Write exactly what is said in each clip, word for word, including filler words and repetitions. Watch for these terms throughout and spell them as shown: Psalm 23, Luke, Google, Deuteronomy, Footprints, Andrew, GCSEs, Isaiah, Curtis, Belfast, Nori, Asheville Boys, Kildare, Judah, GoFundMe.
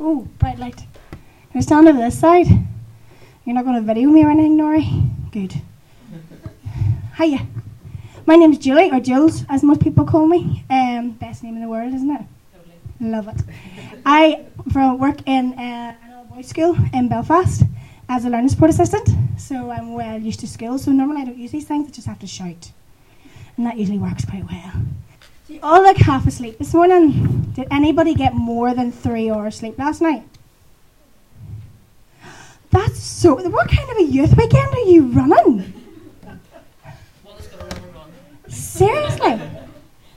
Oh, bright light. Can we stand over this side? You're not going to video me or anything, Nori? Good. Hiya. My name's Julie, or Jules, as most people call me. Um, best name in the world, isn't it? Totally. Love it. I from, work in uh, an all-boys school in Belfast as a learning support assistant, so I'm well used to school. So normally I don't use these things, I just have to shout. And that usually works quite well. So you all like half asleep this morning. Did anybody get more than three hours sleep last night? That's so... What kind of a youth weekend are you running? Seriously?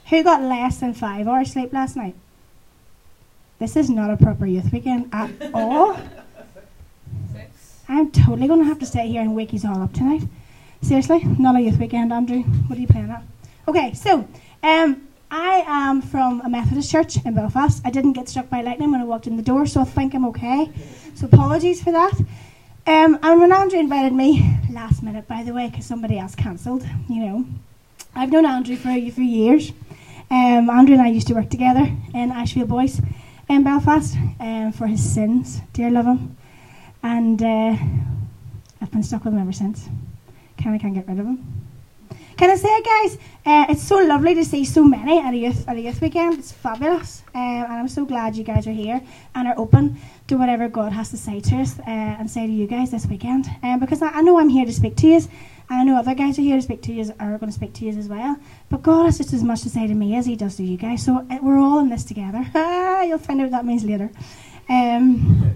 Who got less than five hours sleep last night? This is not a proper youth weekend at all. Six. I'm totally going to have to stay here and wake you all up tonight. Seriously? Not a youth weekend, Andrew. What are you playing at? Okay, so, um, I am from a Methodist church in Belfast. I didn't get struck by lightning when I walked in the door, so I think I'm okay. So apologies for that. Um, and when Andrew invited me, last minute by the way, because somebody else cancelled, you know. I've known Andrew for a few years. Um, Andrew and I used to work together in Asheville Boys in Belfast um, for his sins, dear love him. And uh, I've been stuck with him ever since. Kind of can't get rid of him. Can I say, guys, uh, it's so lovely to see so many at a youth, at a youth weekend. It's fabulous. Um, and I'm so glad you guys are here and are open to whatever God has to say to us uh, and say to you guys this weekend. Um, because I, I know I'm here to speak to you. I know other guys are here to speak to you, are going to speak to you as well. But God has just as much to say to me as he does to you guys. So we're all in this together. You'll find out what that means later. Um,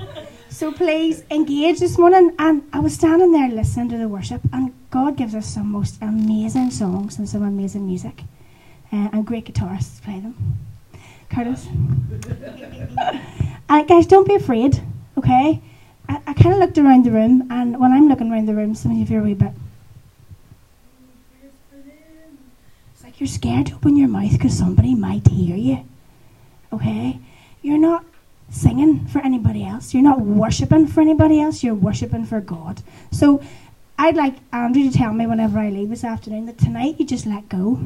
so please engage this morning. And I was standing there listening to the worship. And God gives us some most amazing songs and some amazing music. Uh, and great guitarists play them. Curtis. And guys, don't be afraid, okay? I, I kind of looked around the room. And when I'm looking around the room, some of you are a wee bit... You're scared to open your mouth because somebody might hear you, okay? You're not singing for anybody else. You're not worshipping for anybody else. You're worshipping for God. So I'd like Andrew to tell me whenever I leave this afternoon that tonight you just let go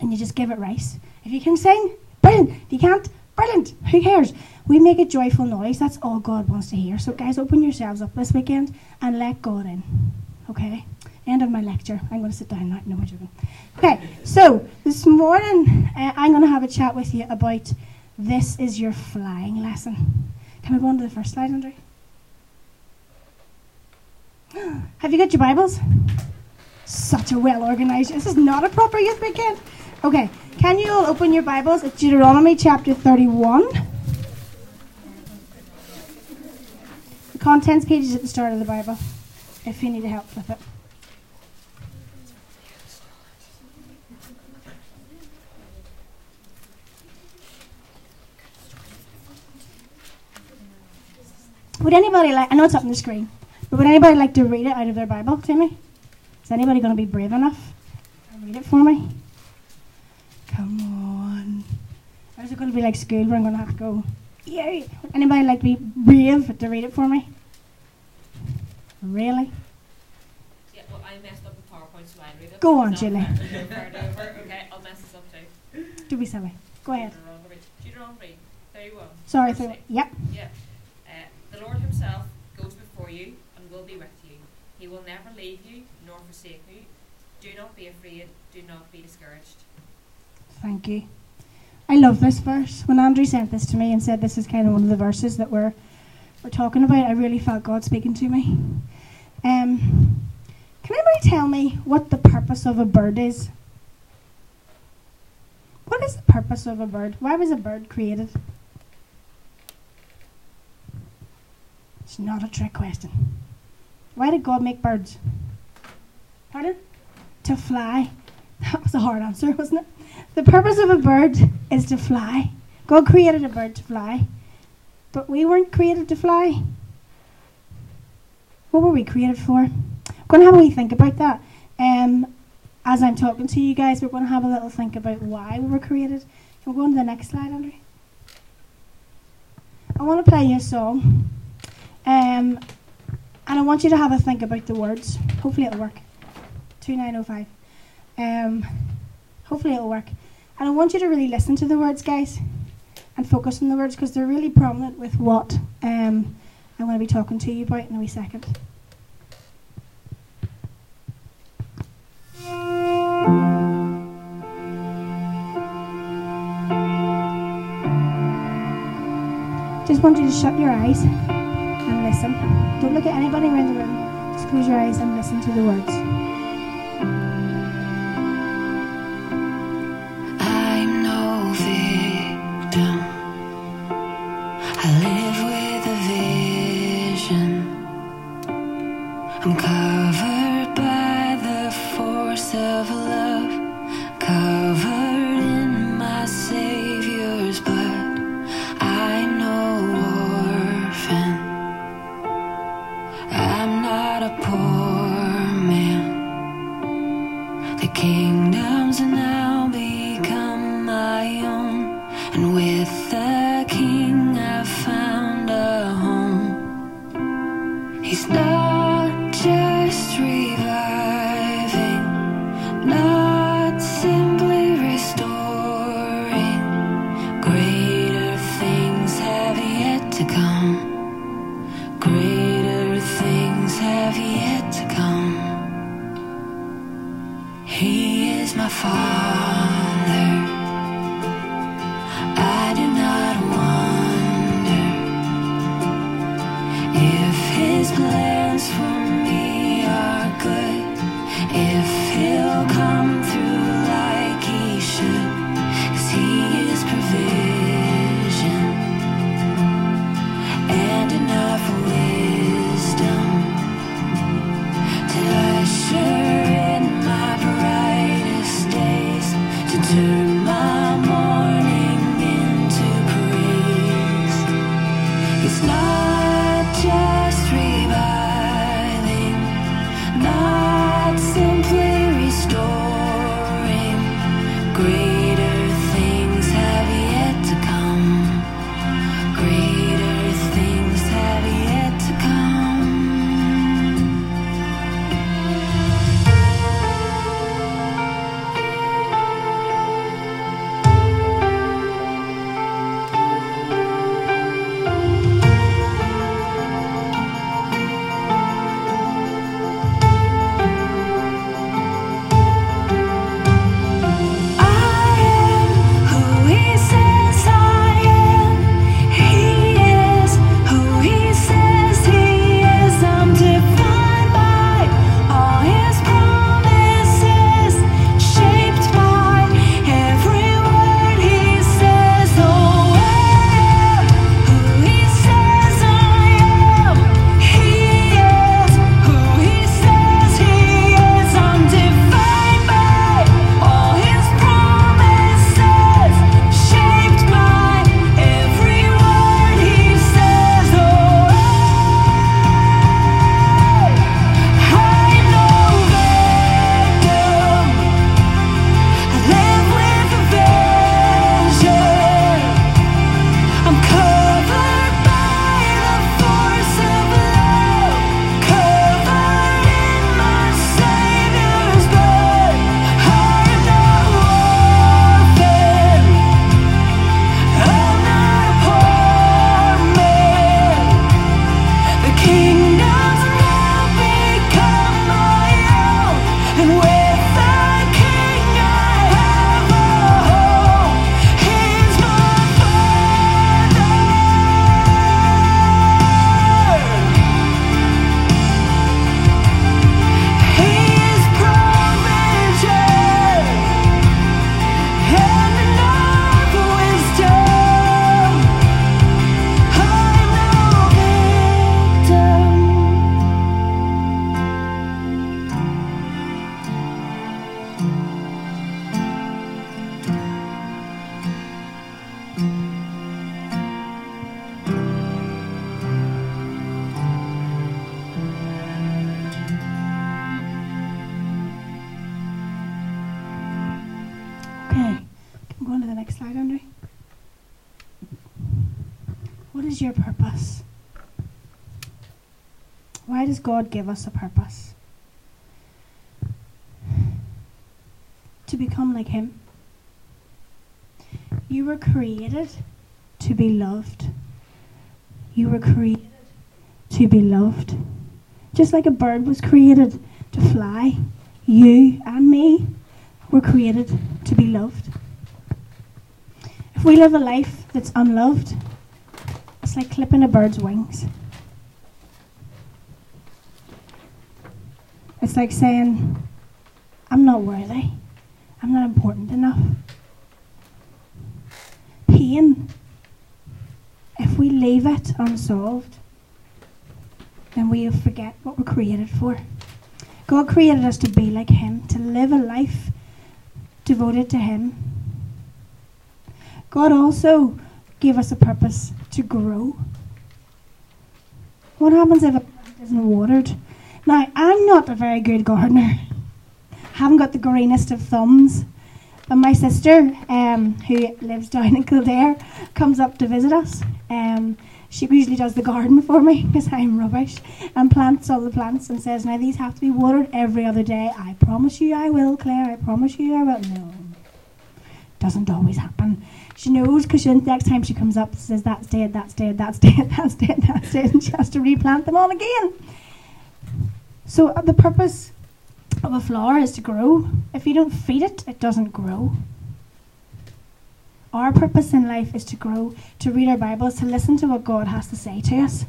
and you just give it race. If you can sing, brilliant. If you can't, brilliant. Who cares? We make a joyful noise. That's all God wants to hear. So guys, open yourselves up this weekend and let God in, okay? End of my lecture. I'm going to sit down now. No, I'm joking. Okay, so this morning uh, I'm going to have a chat with you about this is your flying lesson. Can we go on to the first slide, Andrew? Have you got your Bibles? Such a well-organised... This is not a proper youth weekend. Okay, can you all open your Bibles at Deuteronomy chapter thirty-one? The contents page is at the start of the Bible, if you need help with it. Would anybody like, I know it's up on the screen, but would anybody like to read it out of their Bible to me? Is anybody going to be brave enough to read it for me? Come on. Or is it going to be like school where I'm going to have to go, yay? Would anybody like to be brave to read it for me? Really? Yeah, well, I messed up the PowerPoint, so I read it. Go on, so Julie. Okay, I'll mess this up too. Don't be silly. Go ahead. Deuteronomy thirty-one. Sorry, thirty-one. Yep. Yeah. The Lord himself goes before you and will be with you. He will never leave you nor forsake you. Do not be afraid. Do not be discouraged. Thank you. I love this verse. When Andrew sent this to me and said this is kind of one of the verses that we're, we're talking about, I really felt God speaking to me. Um, can anybody tell me what the purpose of a bird is? What is the purpose of a bird? Why was a bird created? It's not a trick question. Why did God make birds? Pardon? To fly. That was a hard answer, wasn't it? The purpose of a bird is to fly. God created a bird to fly. But we weren't created to fly. What were we created for? We're going to have a wee think about that. Um, as I'm talking to you guys, we're going to have a little think about why we were created. Can we go on to the next slide, Andrew? I want to play you a song. Um, and I want you to have a think about the words. Hopefully it'll work. two nine oh five. Um, hopefully it'll work. And I want you to really listen to the words, guys. and focus on the words, because they're really prominent with what um, I'm going to be talking to you about in a wee second. Just want you to shut your eyes and listen. Don't look at anybody around the room. Just close your eyes and listen to the words. God gave us a purpose. To become like Him. You were created to be loved. You were created to be loved. Just like a bird was created to fly, you and me were created to be loved. If we live a life that's unloved, it's like clipping a bird's wings. It's like saying, I'm not worthy. I'm not important enough. Pain, if we leave it unsolved, then we forget what we're created for. God created us to be like Him, to live a life devoted to Him. God also gave us a purpose to grow. What happens if a plant isn't watered? Now, I'm not a very good gardener. I haven't got the greenest of thumbs. But my sister, um, who lives down in Kildare, comes up to visit us. Um, she usually does the garden for me, because I'm rubbish, and plants all the plants and says, now these have to be watered every other day. I promise you I will, Claire. I promise you I will. No, doesn't always happen. She knows, because the next time she comes up, says, that's dead, that's dead, that's dead, that's dead, that's dead, and she has to replant them all again. So uh, the purpose of a flower is to grow. If you don't feed it, it doesn't grow. Our purpose in life is to grow, to read our Bibles, to listen to what God has to say to us.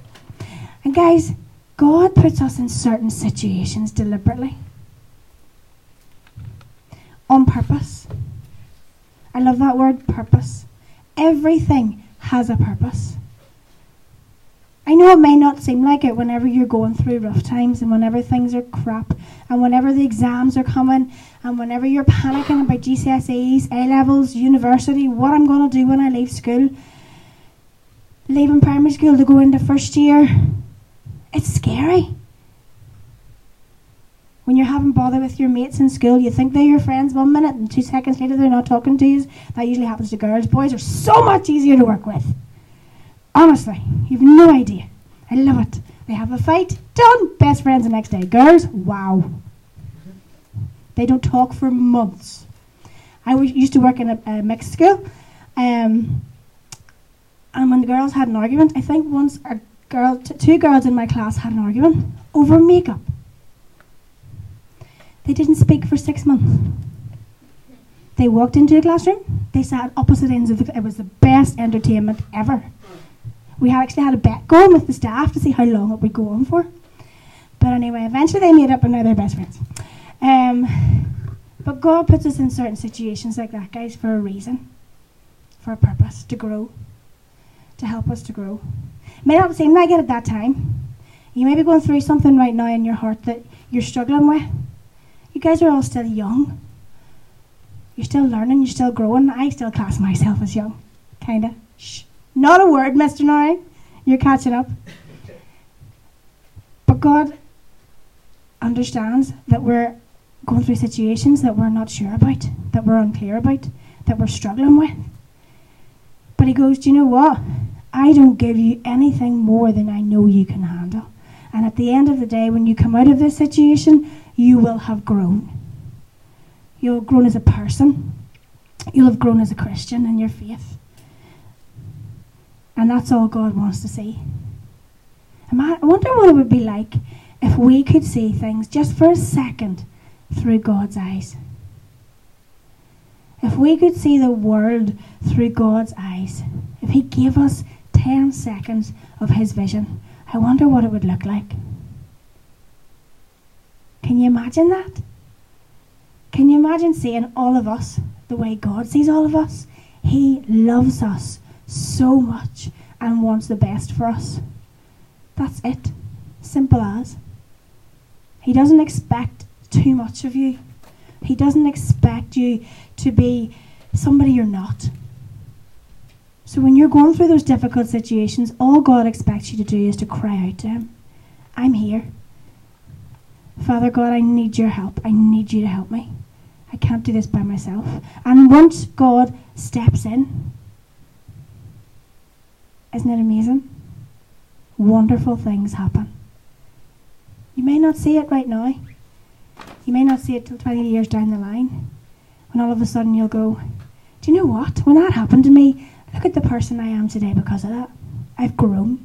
And guys, God puts us in certain situations deliberately, on purpose. I love that word, purpose. Everything has a purpose. I know it may not seem like it whenever you're going through rough times and whenever things are crap and whenever the exams are coming and whenever you're panicking about G C S Es, A levels, university, what I'm going to do when I leave school, leaving primary school to go into first year. It's scary. When you're having bother with your mates in school, you think they're your friends one minute and two seconds later they're not talking to you. That usually happens to girls. Boys are so much easier to work with. Honestly, you've no idea. I love it. They have a fight, done. Best friends the next day. Girls, wow. They don't talk for months. I was, used to work in a, a mixed school, um, and when the girls had an argument, I think once a girl, t two girls in my class had an argument over makeup. They didn't speak for six months. They walked into the classroom. They sat opposite ends of the. It was the best entertainment ever. We had actually had a bet going with the staff to see how long it would go on for. But anyway, eventually they made up and now they're best friends. Um, but God puts us in certain situations like that, guys, for a reason, for a purpose, to grow, to help us to grow. It may not seem like it at that time. You may be going through something right now in your heart that you're struggling with. You guys are all still young. You're still learning, you're still growing. I still class myself as young, kind of. Shh. Not a word, Mister Nori. You're catching up. But God understands that we're going through situations that we're not sure about, that we're unclear about, that we're struggling with. But He goes, do you know what? I don't give you anything more than I know you can handle. And at the end of the day, when you come out of this situation, you will have grown. You'll have grown as a person. You'll have grown as a Christian in your faith. And that's all God wants to see. I wonder what it would be like if we could see things just for a second through God's eyes. If we could see the world through God's eyes. If He gave us ten seconds of His vision, I wonder what it would look like. Can you imagine that? Can you imagine seeing all of us the way God sees all of us? He loves us so much and wants the best for us. That's it. Simple as. He doesn't expect too much of you. He doesn't expect you to be somebody you're not. So when you're going through those difficult situations, all God expects you to do is to cry out to Him. I'm here. Father God, I need your help. I need you to help me. I can't do this by myself. And once God steps in, isn't it amazing? Wonderful things happen. You may not see it right now. You may not see it till twenty years down the line, when all of a sudden you'll go, do you know what? When that happened to me, Look at the person I am today because of that. I've grown.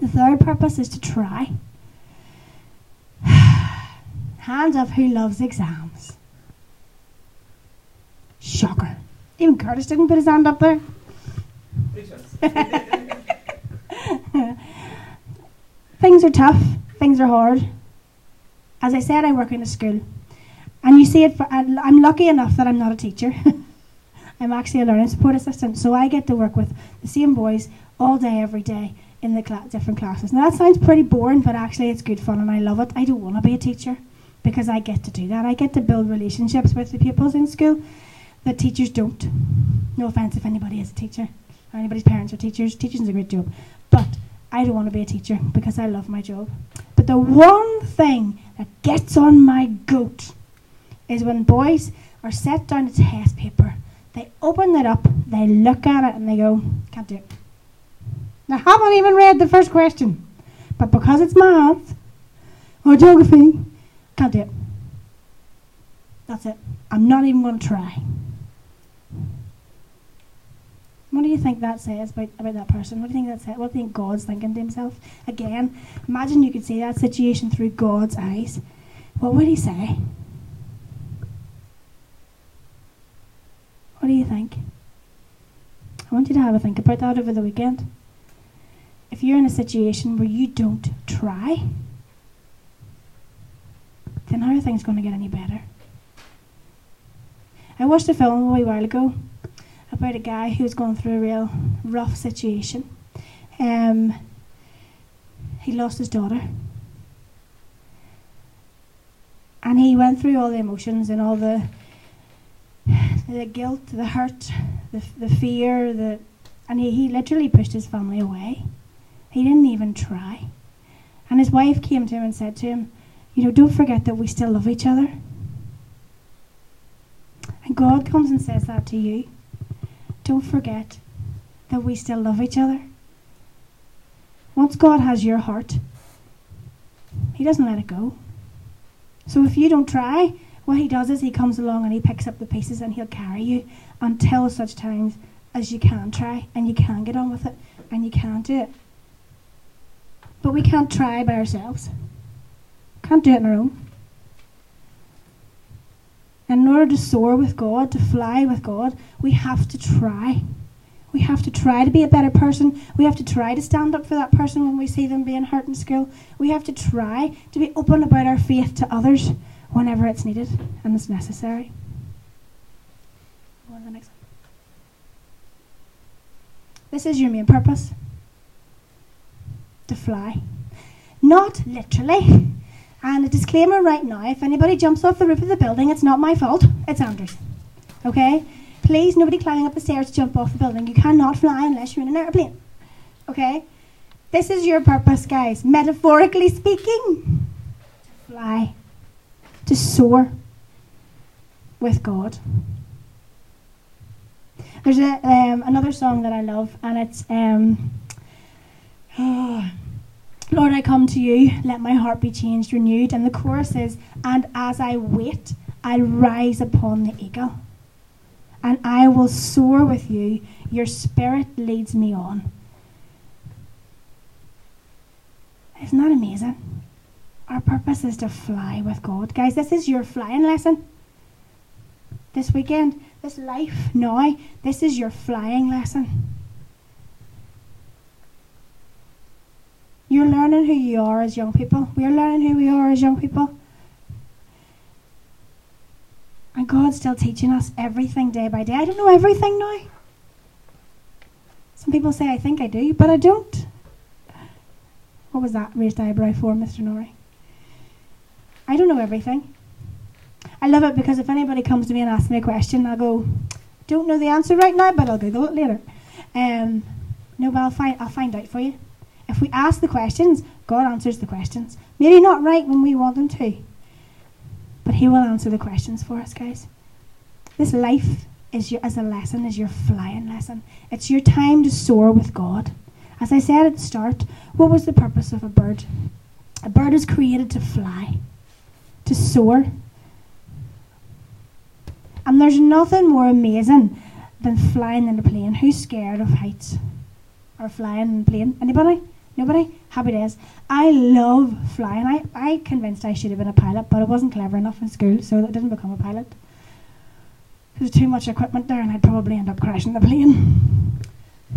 The third purpose is to try. Hands up who loves exams. Shocker. Even Curtis didn't put his hand up there. Things are tough. Things are hard. As I said, I work in a school. And you see it, for, I'm lucky enough that I'm not a teacher. I'm actually a learning support assistant, so I get to work with the same boys all day, every day, in the cl- different classes. Now that sounds pretty boring, but actually it's good fun and I love it. I don't want to be a teacher because I get to do that. I get to build relationships with the pupils in school that teachers don't. No offence if anybody is a teacher or anybody's parents are teachers. Teaching is a great job, but I don't want to be a teacher because I love my job. But the one thing that gets on my goat is when boys are set down to test paper. They open it up, they look at it and they go, can't do it. Now, I haven't even read the first question, but because it's math or geography, can't do it. That's it. I'm not even going to try. What do you think that says about, about that person? What do you think that says? What do you think God's thinking to himself? Again, imagine you could see that situation through God's eyes. What would he say? What do you think? I want you to have a think about that over the weekend. If you're in a situation where you don't try, then how are things going to get any better? I watched a film a wee while ago about a guy who was going through a real rough situation. Um, he lost his daughter. And he went through all the emotions and all the the guilt, the hurt, the, the fear, the, and he, he literally pushed his family away. He didn't even try. And his wife came to him and said to him, you know, don't forget that we still love each other. And God comes and says that to you. Don't forget that we still love each other. Once God has your heart, he doesn't let it go. So if you don't try, what he does is he comes along and he picks up the pieces and he'll carry you until such times as you can try and you can get on with it and you can do it. But we can't try by ourselves. Can't do it on our own. And in order to soar with God, to fly with God, we have to try. We have to try to be a better person. We have to try to stand up for that person when we see them being hurt in school. We have to try to be open about our faith to others whenever it's needed and it's necessary. Go on to the next one. This is your main purpose. To fly. Not literally. And a disclaimer right now, if anybody jumps off the roof of the building, it's not my fault. It's Andrew's. Okay? Please, nobody climbing up the stairs to jump off the building. You cannot fly unless you're in an airplane. Okay? This is your purpose, guys. Metaphorically speaking. To fly. To soar with God. There's a, um, another song that I love, and it's um, oh, Lord, I come to you, let my heart be changed, renewed. And the chorus is, and as I wait, I rise upon the eagle, and I will soar with you, your spirit leads me on. Isn't that amazing? Our purpose is to fly with God. Guys, this is your flying lesson. This weekend, this life now, this is your flying lesson. You're learning who you are as young people. We're learning who we are as young people. And God's still teaching us everything day by day. I don't know everything now. Some people say I think I do, but I don't. What was that raised eyebrow for, Mister Nori? I don't know everything. I love it because if anybody comes to me and asks me a question, I'll go, don't know the answer right now, but I'll Google it later. Um, no, but I'll find, I'll find out for you. If we ask the questions, God answers the questions. Maybe not right when we want him to, but he will answer the questions for us, guys. This life is your, as a lesson is your flying lesson. It's your time to soar with God. As I said at the start, what was the purpose of a bird? A bird is created to fly. To soar. And there's nothing more amazing than flying in a plane. Who's scared of heights or flying in a plane? Anybody? Nobody? Happy days. I love flying. I, I convinced I should have been a pilot, but I wasn't clever enough in school, so I didn't become a pilot. There's too much equipment there, and I'd probably end up crashing the plane.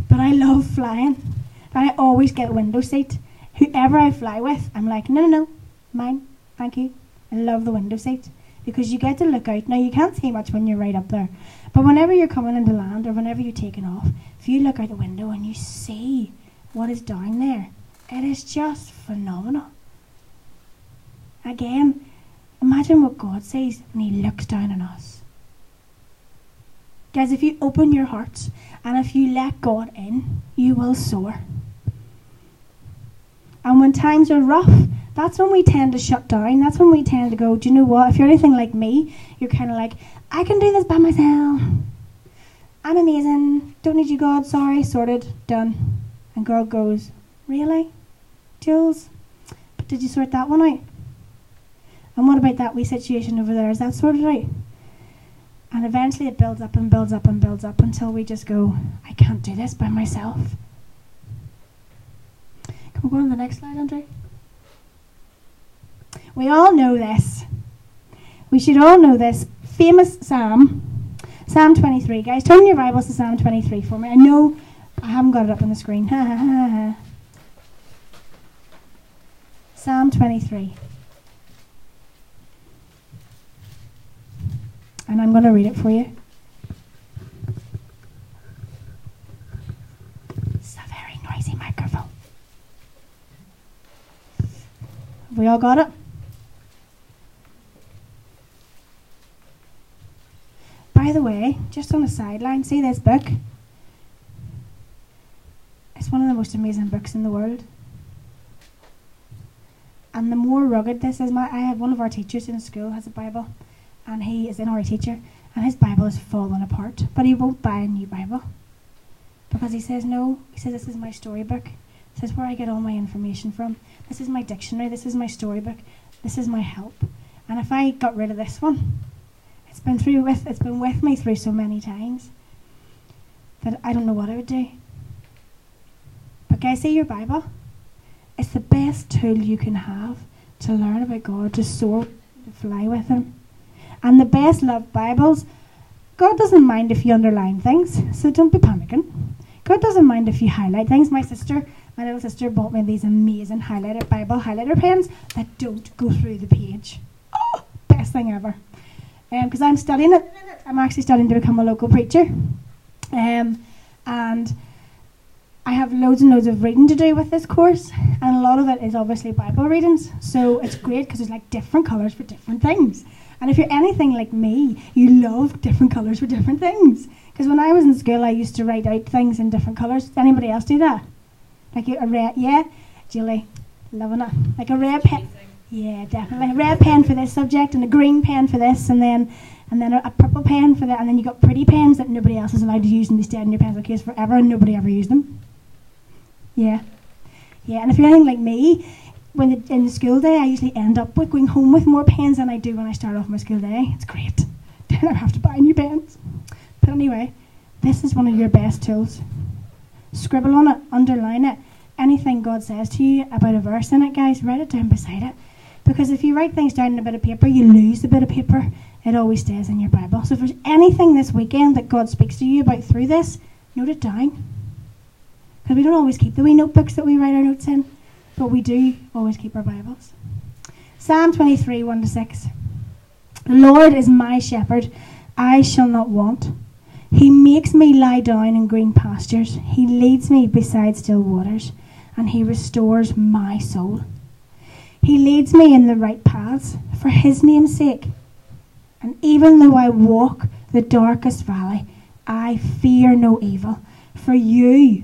But I love flying. I always get a window seat. Whoever I fly with, I'm like, no, no, no, mine, thank you. I love the window seat because you get to look out. Now, you can't see much when you're right up there, but whenever you're coming into land or whenever you're taking off, if you look out the window and you see what is down there, it is just phenomenal. Again, imagine what God sees when he looks down on us. Guys, if you open your hearts and if you let God in, you will soar. And when times are rough, that's when we tend to shut down. That's when we tend to go, do you know what? If you're anything like me, you're kind of like, I can do this by myself. I'm amazing. Don't need you, God. Sorry. Sorted. Done. And God goes, really? Jules? But did you sort that one out? And what about that wee situation over there? Is that sorted out? And eventually it builds up and builds up and builds up until we just go, I can't do this by myself. Can we go on to the next slide, Andrew? We all know this. We should all know this famous Psalm, Psalm twenty-three. Guys, turn your Bibles to Psalm twenty-three for me. I know I haven't got it up on the screen. Psalm twenty-three. And I'm going to read it for you. It's a very noisy microphone. Have we all got it? By the way, just on the sideline, see this book? It's one of the most amazing books in the world. And the more rugged this is, my I had one of our teachers in school has a Bible. And he is an Nori teacher, and his Bible is falling apart, but he won't buy a new Bible because he says no. He says this is my storybook. This is where I get all my information from. This is my dictionary. This is my storybook. This is my help. And if I got rid of this one, it's been through with. It's been with me through so many times that I don't know what I would do. But guys, see your Bible. It's the best tool you can have to learn about God, to soar, to fly with Him. And the best loved Bibles, God doesn't mind if you underline things, so don't be panicking. God doesn't mind if you highlight things. My sister, my little sister, bought me these amazing highlighter Bible highlighter pens that don't go through the page. Oh, best thing ever. Because um, I'm studying it. I'm actually studying to become a local preacher. Um, and I have loads and loads of reading to do with this course, and a lot of it is obviously Bible readings. So it's great because there's like different colours for different things. And if you're anything like me, you love different colours for different things. Because when I was in school, I used to write out things in different colours. Does anybody else do that? Like a red, yeah? Julie, loving it. Like a red pen. Yeah, definitely. A red pen for this subject and a green pen for this, and then and then a, a purple pen for that. And then you got pretty pens that nobody else is allowed to use, and they stayed in your pencil case forever, and nobody ever used them. Yeah. Yeah, and if you're anything like me, When the, in the school day, I usually end up with going home with more pens than I do when I start off my school day. It's great. Then I have to buy new pens. But anyway, this is one of your best tools. Scribble on it, underline it. Anything God says to you about a verse in it, guys, write it down beside it. Because if you write things down in a bit of paper, you lose the bit of paper. It always stays in your Bible. So if there's anything this weekend that God speaks to you about through this, note it down. Because we don't always keep the wee notebooks that we write our notes in. But we do always keep our Bibles. Psalm twenty-three, one to six. The Lord is my shepherd, I shall not want. He makes me lie down in green pastures. He leads me beside still waters, and he restores my soul. He leads me in the right paths for his name's sake. And even though I walk the darkest valley, I fear no evil, for you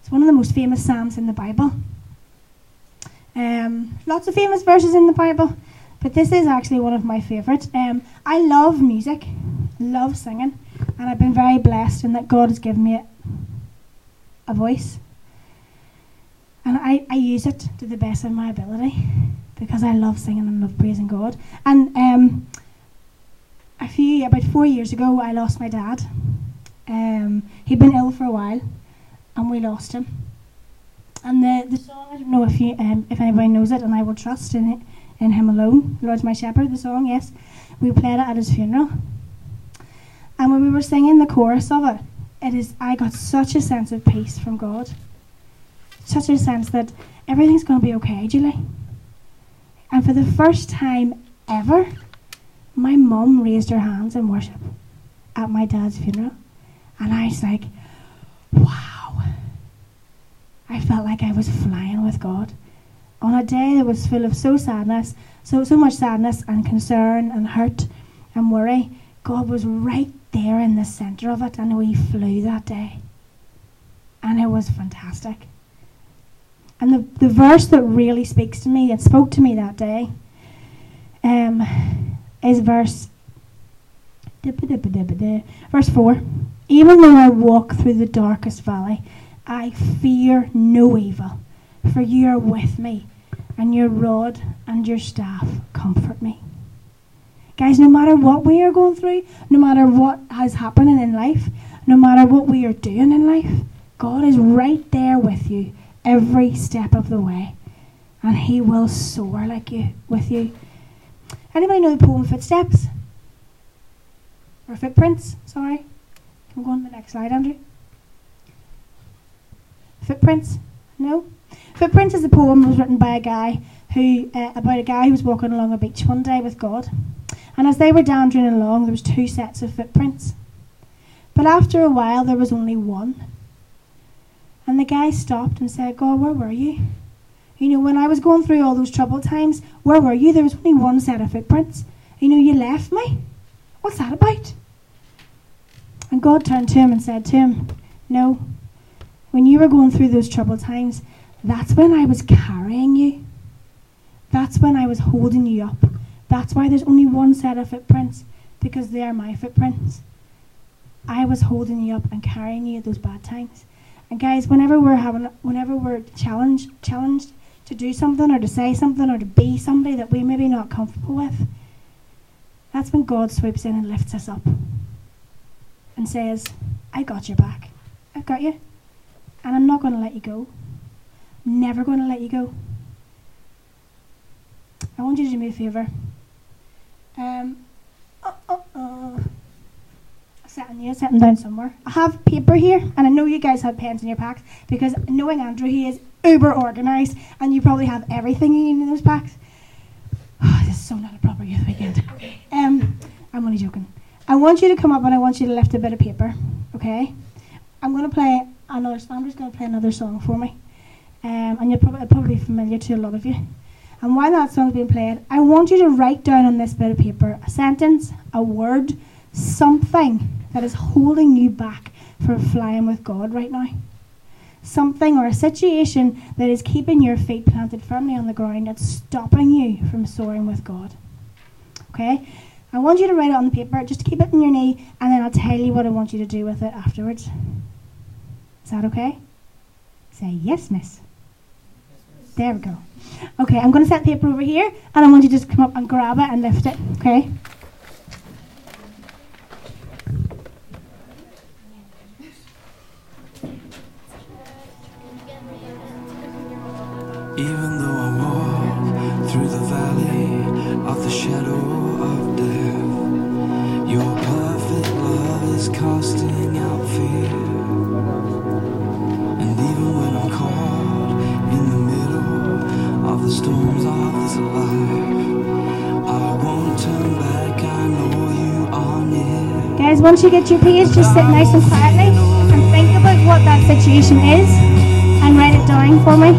It's one of the most famous psalms in the Bible. Um, lots of famous verses in the Bible, but this is actually one of my favourite. Um, I love music, love singing, and I've been very blessed in that God has given me a, a voice. And I, I use it to the best of my ability, because I love singing and love praising God. And um, a few, about four years ago, I lost my dad. Um, he'd been ill for a while, and we lost him. And the, the song, I don't know if you, um, if anybody knows it, and I will trust in it, in him alone, Lord's my shepherd, the song, yes. We played it at his funeral. And when we were singing the chorus of it, it is, I got such a sense of peace from God. Such a sense that everything's going to be okay, Julie. And for the first time ever, my mum raised her hands in worship at my dad's funeral. And I was like, wow. I felt like I was flying with God. On a day that was full of so sadness, so, so much sadness and concern and hurt and worry, God was right there in the centre of it, and we flew that day. And it was fantastic. And the, the verse that really speaks to me, that spoke to me that day, um, is verse, verse four. Even though I walk through the darkest valley, I fear no evil, for you are with me, and your rod and your staff comfort me. Guys, no matter what we are going through, no matter what has happened in life, no matter what we are doing in life, God is right there with you. Every step of the way, and he will soar like you with you. Anybody know the poem Footsteps? Or Footprints, sorry. Can we go on to the next slide, Andrew? Footprints? No? Footprints is a poem that was written by a guy who uh, about a guy who was walking along a beach one day with God. And as they were dandering along, there was two sets of footprints. But after a while there was only one. And the guy stopped and said, God, where were you? You know, when I was going through all those troubled times, where were you? There was only one set of footprints. You know, you left me. What's that about? And God turned to him and said to him, no, when you were going through those troubled times, that's when I was carrying you. That's when I was holding you up. That's why there's only one set of footprints, because they are my footprints. I was holding you up and carrying you at those bad times. And guys, whenever we're having, whenever we're challenged, challenged to do something or to say something or to be somebody that we maybe not comfortable with, that's when God swoops in and lifts us up and says, I got your back. I've got you. And I'm not going to let you go. I'm never going to let you go. I want you to do me a favour. Um, oh, oh, oh. Setting you, setting down somewhere. I have paper here, and I know you guys have pens in your packs, because knowing Andrew, he is uber organised, and you probably have everything you need in those packs. Oh, this is so not a proper youth weekend. Um, I'm only joking. I want you to come up, and I want you to lift a bit of paper, okay? I'm going to play another. Andrew's going to play another song for me, um, and you're probably probably familiar to a lot of you. And while that song's being played, I want you to write down on this bit of paper a sentence, a word, something that is holding you back from flying with God right now. Something or a situation that is keeping your feet planted firmly on the ground, that's stopping you from soaring with God. Okay? I want you to write it on the paper, just keep it in your knee, and then I'll tell you what I want you to do with it afterwards. Is that okay? Say yes, miss. There we go. Okay, I'm going to set the paper over here, and I want you to just come up and grab it and lift it. Okay? Even though I walk through the valley of the shadow of death, your perfect love is casting out fear. And even when I'm caught in the middle of the storms of this life, I won't turn back, I know you are near. Guys, once you get your page, just sit nice and quietly and think about what that situation is and write it down for me.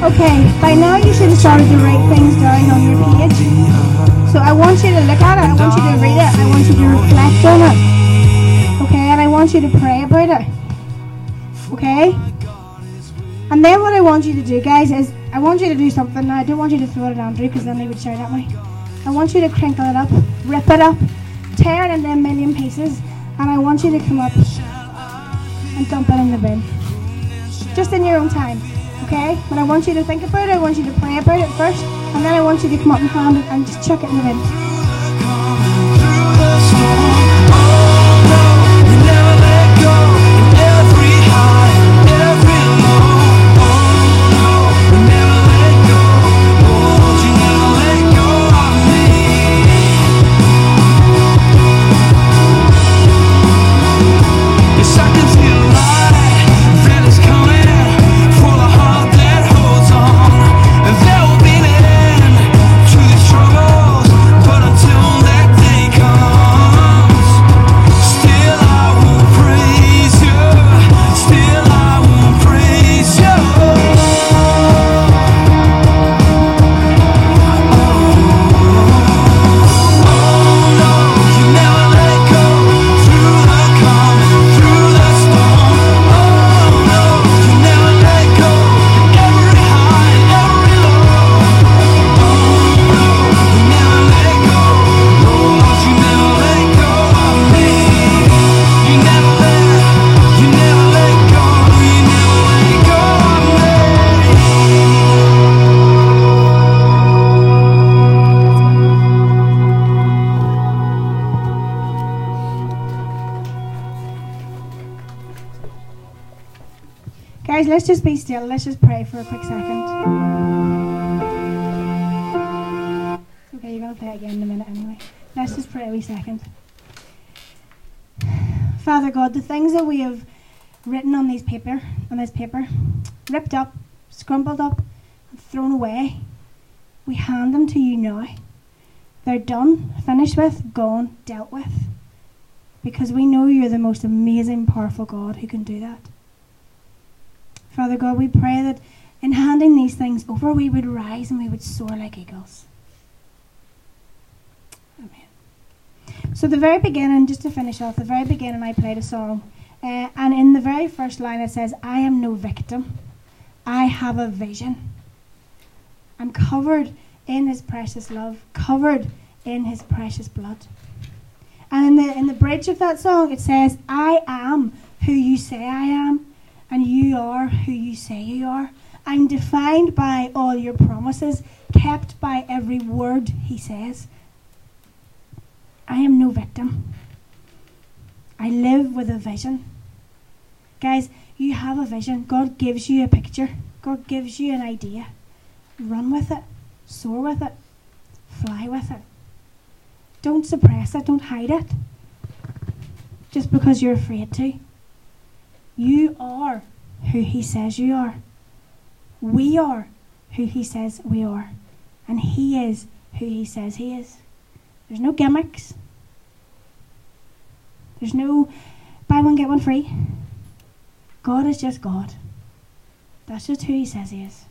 Okay, by now you should have started to write things down on your page. So I want you to look at it, I want you to read it, I want you to reflect on it. Okay, and I want you to pray about it. Okay? And then what I want you to do, guys, is I want you to do something. Now, I don't want you to throw it at Andrew because then he would shout at me. I want you to crinkle it up, rip it up, tear it into a million pieces, and I want you to come up and dump it in the bin. Just in your own time, okay? But I want you to think about it, I want you to pray about it first, and then I want you to come up and hand it and just chuck it in the bin. Let's just be still. Let's just pray for a quick second. Okay, you're going to play again in a minute anyway. Let's just pray a wee second. Father God, the things that we have written on these paper, on this paper, ripped up, scrumpled up, and thrown away, we hand them to you now. They're done, finished with, gone, dealt with. Because we know you're the most amazing, powerful God who can do that. Father God, we pray that in handing these things over, we would rise and we would soar like eagles. Amen. So the very beginning, just to finish off, the very beginning I played a song. Uh, and in the very first line it says, I am no victim. I have a vision. I'm covered in his precious love, covered in his precious blood. And in the, in the bridge of that song it says, I am who you say I am. And you are who you say you are. I'm defined by all your promises, kept by every word he says. I am no victim. I live with a vision. Guys, you have a vision. God gives you a picture. God gives you an idea. Run with it. Soar with it. Fly with it. Don't suppress it. Don't hide it. Just because you're afraid to. You are who he says you are. We are who he says we are. And he is who he says he is. There's no gimmicks. There's no buy one, get one free. God is just God. That's just who he says he is.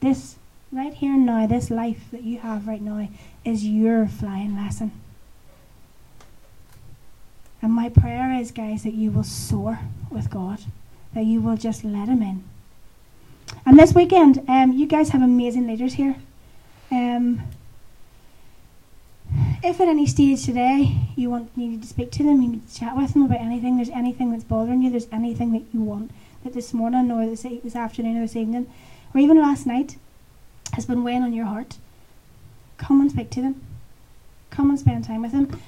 This right here and now, this life that you have right now is your flying lesson. And my prayer is, guys, that you will soar with God, that you will just let him in. And this weekend, um, you guys have amazing leaders here. Um, if at any stage today you want you need to speak to them, you need to chat with them about anything, there's anything that's bothering you, there's anything that you want, that this morning or this, this afternoon or this evening, or even last night has been weighing on your heart, come and speak to them. Come and spend time with them.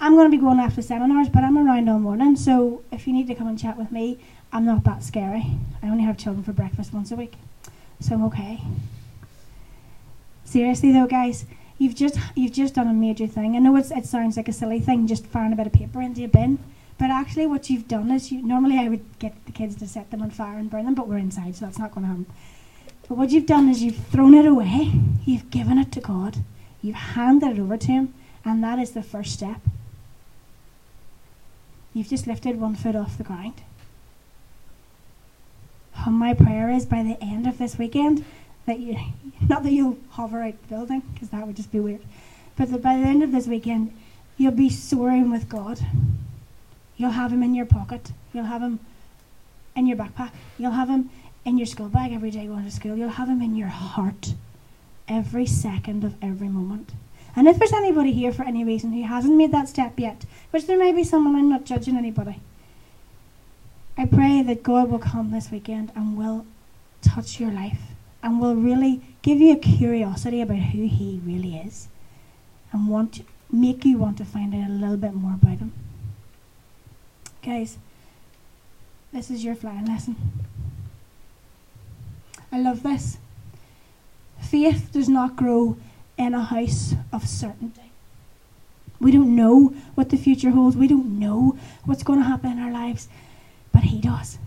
I'm going to be going after seminars, but I'm around all morning, so if you need to come and chat with me, I'm not that scary. I only have children for breakfast once a week, so I'm okay. Seriously though, guys, you've just you've just done a major thing. I know it's, it sounds like a silly thing, just firing a bit of paper into a bin, but actually what you've done is, you, normally I would get the kids to set them on fire and burn them, but we're inside, so that's not going to happen. But what you've done is you've thrown it away, you've given it to God, you've handed it over to him, and that is the first step. You've just lifted one foot off the ground. How And my prayer is by the end of this weekend that you, not that you'll hover out the building, because that would just be weird, but that by the end of this weekend, you'll be soaring with God. You'll have him in your pocket. You'll have him in your backpack. You'll have him in your school bag every day going to school. You'll have him in your heart every second of every moment. And if there's anybody here for any reason who hasn't made that step yet, which there may be someone, I'm not judging anybody, I pray that God will come this weekend and will touch your life and will really give you a curiosity about who he really is and want to make you want to find out a little bit more about him. Guys, this is your flying lesson. I love this. Faith does not grow in a house of certainty. We don't know what the future holds. We don't know what's going to happen in our lives, but he does.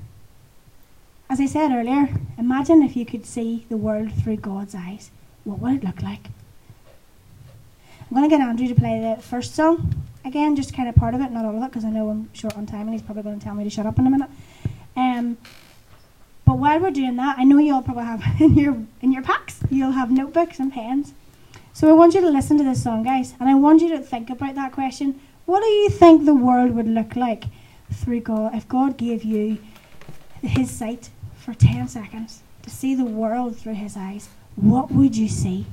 As I said earlier, imagine if you could see the world through God's eyes. What would it look like? I'm going to get Andrew to play the first song again, just kind of part of it, not all of it, because I know I'm short on time and he's probably going to tell me to shut up in a minute. Um, but while we're doing that, I know you all probably have in your in your packs, you'll have notebooks and pens. So I want you to listen to this song, guys, and I want you to think about that question. What do you think the world would look like through God if God gave you his sight for ten seconds to see the world through his eyes? What would you see?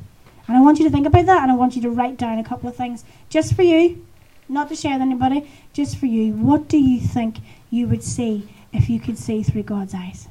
And I want you to think about that, and I want you to write down a couple of things just for you, not to share with anybody, just for you. What do you think you would see if you could see through God's eyes?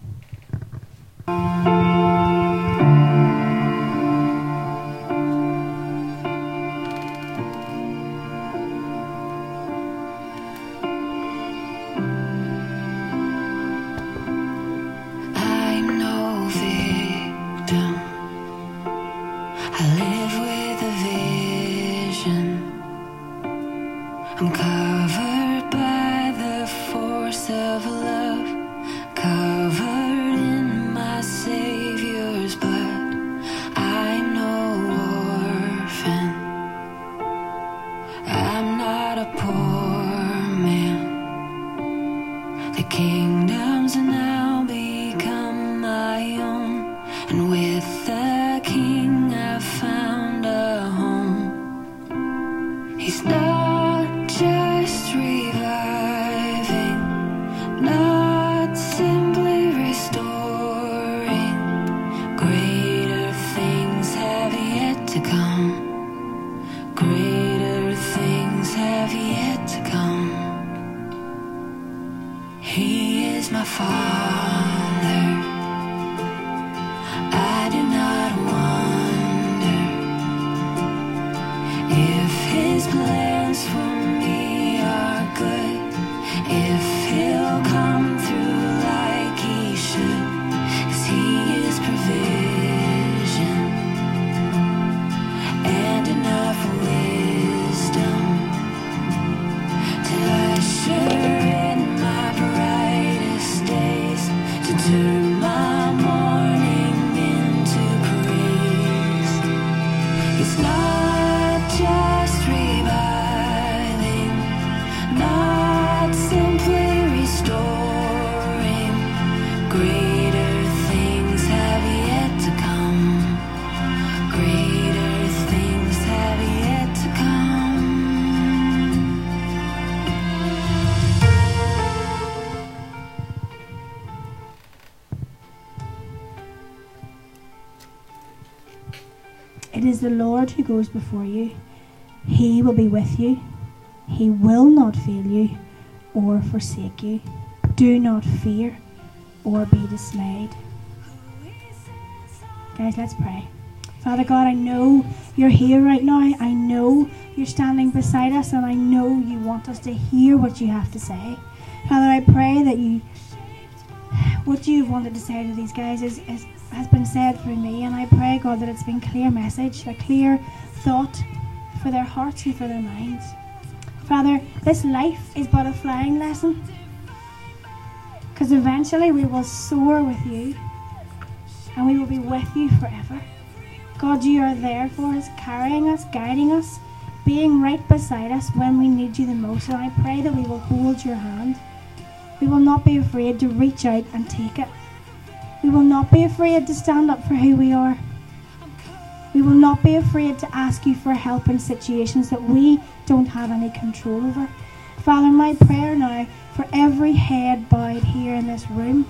The Lord who goes before you, he will be with you, he will not fail you or forsake you. Do not fear or be dismayed. Guys, let's pray. Father God, I know you're here right now. I know you're standing beside us, and I know you want us to hear what you have to say. Father, I pray that you, what you've wanted to say to these guys is, is has been said through me, and I pray, God, that it's been a clear message, a clear thought for their hearts and for their minds. Father, this life is but a flying lesson, because eventually we will soar with you and we will be with you forever. God, you are there for us, carrying us, guiding us, being right beside us when we need you the most, and I pray that we will hold your hand. We will not be afraid to reach out and take it. We will not be afraid to stand up for who we are. We will not be afraid to ask you for help in situations that we don't have any control over. Father, my prayer now for every head bowed here in this room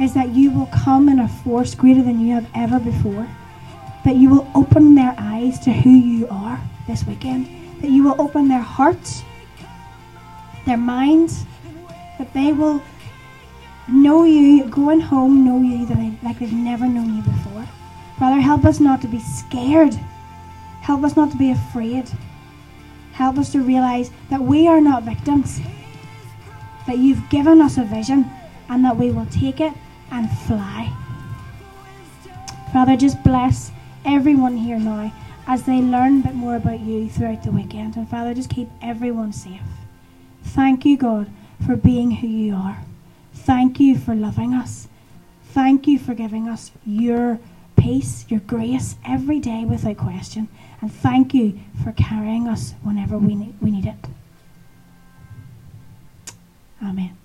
is that you will come in a force greater than you have ever before. That you will open their eyes to who you are this weekend. That you will open their hearts, their minds, that they will know you, going home, know you that I, like they've never known you before. Father, help us not to be scared. Help us not to be afraid. Help us to realize that we are not victims. That you've given us a vision and that we will take it and fly. Father, just bless everyone here now as they learn a bit more about you throughout the weekend. And Father, just keep everyone safe. Thank you, God, for being who you are. Thank you for loving us. Thank you for giving us your peace, your grace every day without question. And thank you for carrying us whenever we need, we need it. Amen.